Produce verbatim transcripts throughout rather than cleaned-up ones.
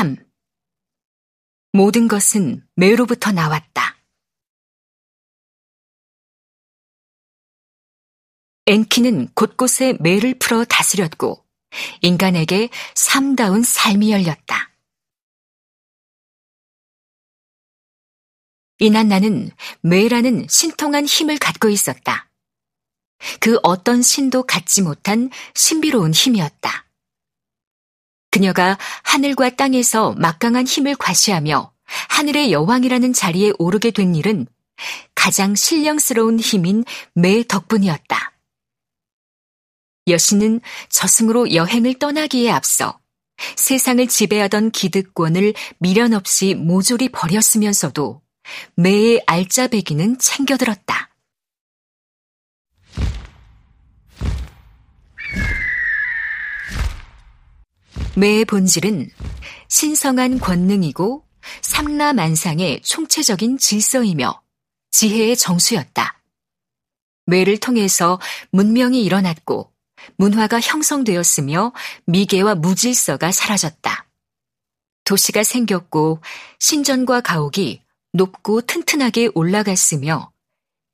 삼. 모든 것은 메로부터 나왔다. 엔키는 곳곳에 매를 풀어 다스렸고 인간에게 삶다운 삶이 열렸다. 이난나는 매라는 신통한 힘을 갖고 있었다. 그 어떤 신도 갖지 못한 신비로운 힘이었다. 그녀가 하늘과 땅에서 막강한 힘을 과시하며 하늘의 여왕이라는 자리에 오르게 된 일은 가장 신령스러운 힘인 매 덕분이었다. 여신은 저승으로 여행을 떠나기에 앞서 세상을 지배하던 기득권을 미련 없이 모조리 버렸으면서도 매의 알짜배기는 챙겨들었다. 매의 본질은 신성한 권능이고 삼라만상의 총체적인 질서이며 지혜의 정수였다. 매를 통해서 문명이 일어났고 문화가 형성되었으며 미개와 무질서가 사라졌다. 도시가 생겼고 신전과 가옥이 높고 튼튼하게 올라갔으며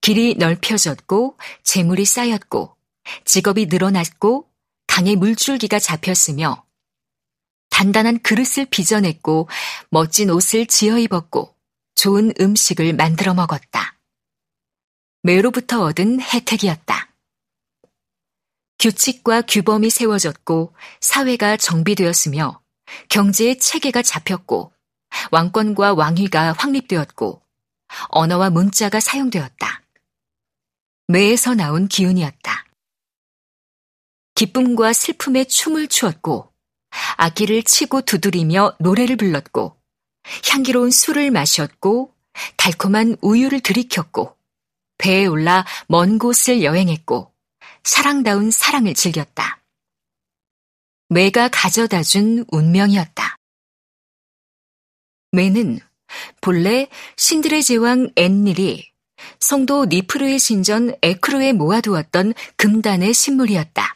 길이 넓혀졌고 재물이 쌓였고 직업이 늘어났고 강의 물줄기가 잡혔으며 단단한 그릇을 빚어냈고 멋진 옷을 지어 입었고 좋은 음식을 만들어 먹었다. 매로부터 얻은 혜택이었다. 규칙과 규범이 세워졌고 사회가 정비되었으며 경제의 체계가 잡혔고 왕권과 왕위가 확립되었고 언어와 문자가 사용되었다. 매에서 나온 기운이었다. 기쁨과 슬픔의 춤을 추었고 악기를 치고 두드리며 노래를 불렀고 향기로운 술을 마셨고 달콤한 우유를 들이켰고 배에 올라 먼 곳을 여행했고 사랑다운 사랑을 즐겼다. 매가 가져다준 운명이었다. 매는 본래 신들의 제왕 엔닐이 성도 니푸르의 신전 에크루에 모아두었던 금단의 신물이었다.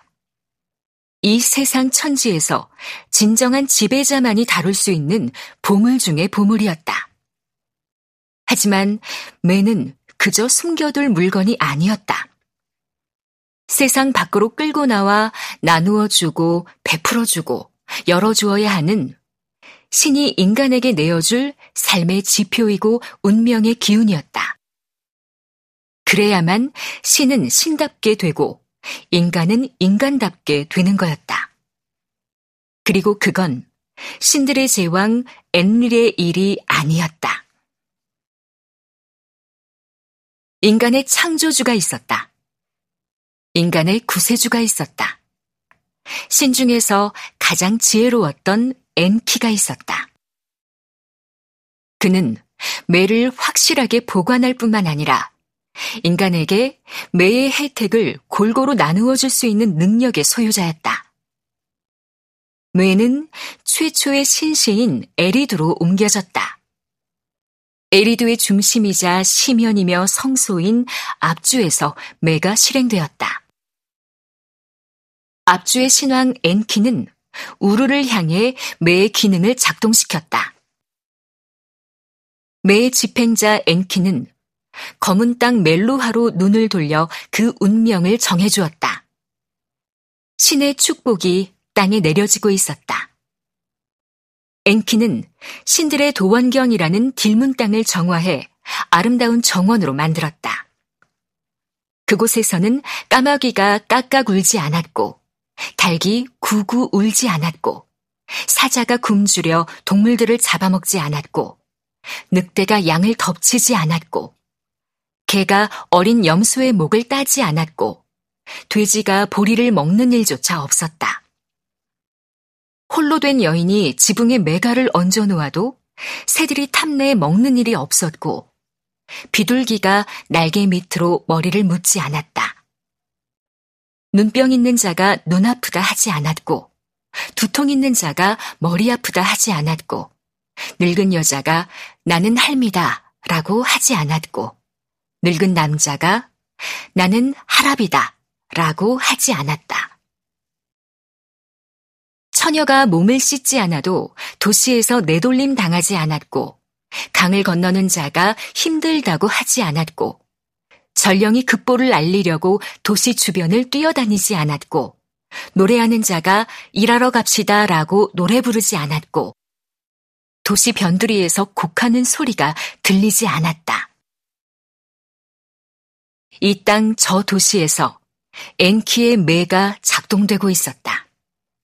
이 세상 천지에서 진정한 지배자만이 다룰 수 있는 보물 중의 보물이었다. 하지만 매는 그저 숨겨둘 물건이 아니었다. 세상 밖으로 끌고 나와 나누어주고 베풀어주고 열어주어야 하는 신이 인간에게 내어줄 삶의 지표이고 운명의 기운이었다. 그래야만 신은 신답게 되고 인간은 인간답게 되는 거였다. 그리고 그건 신들의 제왕 엔릴의 일이 아니었다. 인간의 창조주가 있었다. 인간의 구세주가 있었다. 신 중에서 가장 지혜로웠던 엔키가 있었다. 그는 매를 확실하게 보관할 뿐만 아니라 인간에게 매의 혜택을 골고루 나누어 줄 수 있는 능력의 소유자였다. 매는 최초의 신시인 에리두로 옮겨졌다. 에리두의 중심이자 시면이며 성소인 압주에서 매가 실행되었다. 압주의 신왕 엔키는 우루를 향해 매의 기능을 작동시켰다. 매의 집행자 엔키는 검은 땅 멜루하로 눈을 돌려 그 운명을 정해주었다. 신의 축복이 땅에 내려지고 있었다. 엔키는 신들의 도원경이라는 딜문 땅을 정화해 아름다운 정원으로 만들었다. 그곳에서는 까마귀가 깍깍 울지 않았고 닭이 구구 울지 않았고 사자가 굶주려 동물들을 잡아먹지 않았고 늑대가 양을 덮치지 않았고 개가 어린 염소의 목을 따지 않았고 돼지가 보리를 먹는 일조차 없었다. 홀로 된 여인이 지붕에 메가를 얹어 놓아도 새들이 탐내에 먹는 일이 없었고 비둘기가 날개 밑으로 머리를 묻지 않았다. 눈병 있는 자가 눈 아프다 하지 않았고 두통 있는 자가 머리 아프다 하지 않았고 늙은 여자가 나는 할미다 라고 하지 않았고 늙은 남자가 나는 할아비다 라고 하지 않았다. 처녀가 몸을 씻지 않아도 도시에서 내돌림 당하지 않았고 강을 건너는 자가 힘들다고 하지 않았고 전령이 급보를 알리려고 도시 주변을 뛰어다니지 않았고 노래하는 자가 일하러 갑시다 라고 노래 부르지 않았고 도시 변두리에서 곡하는 소리가 들리지 않았다. 이 땅 저 도시에서 엔키의 매가 작동되고 있었다.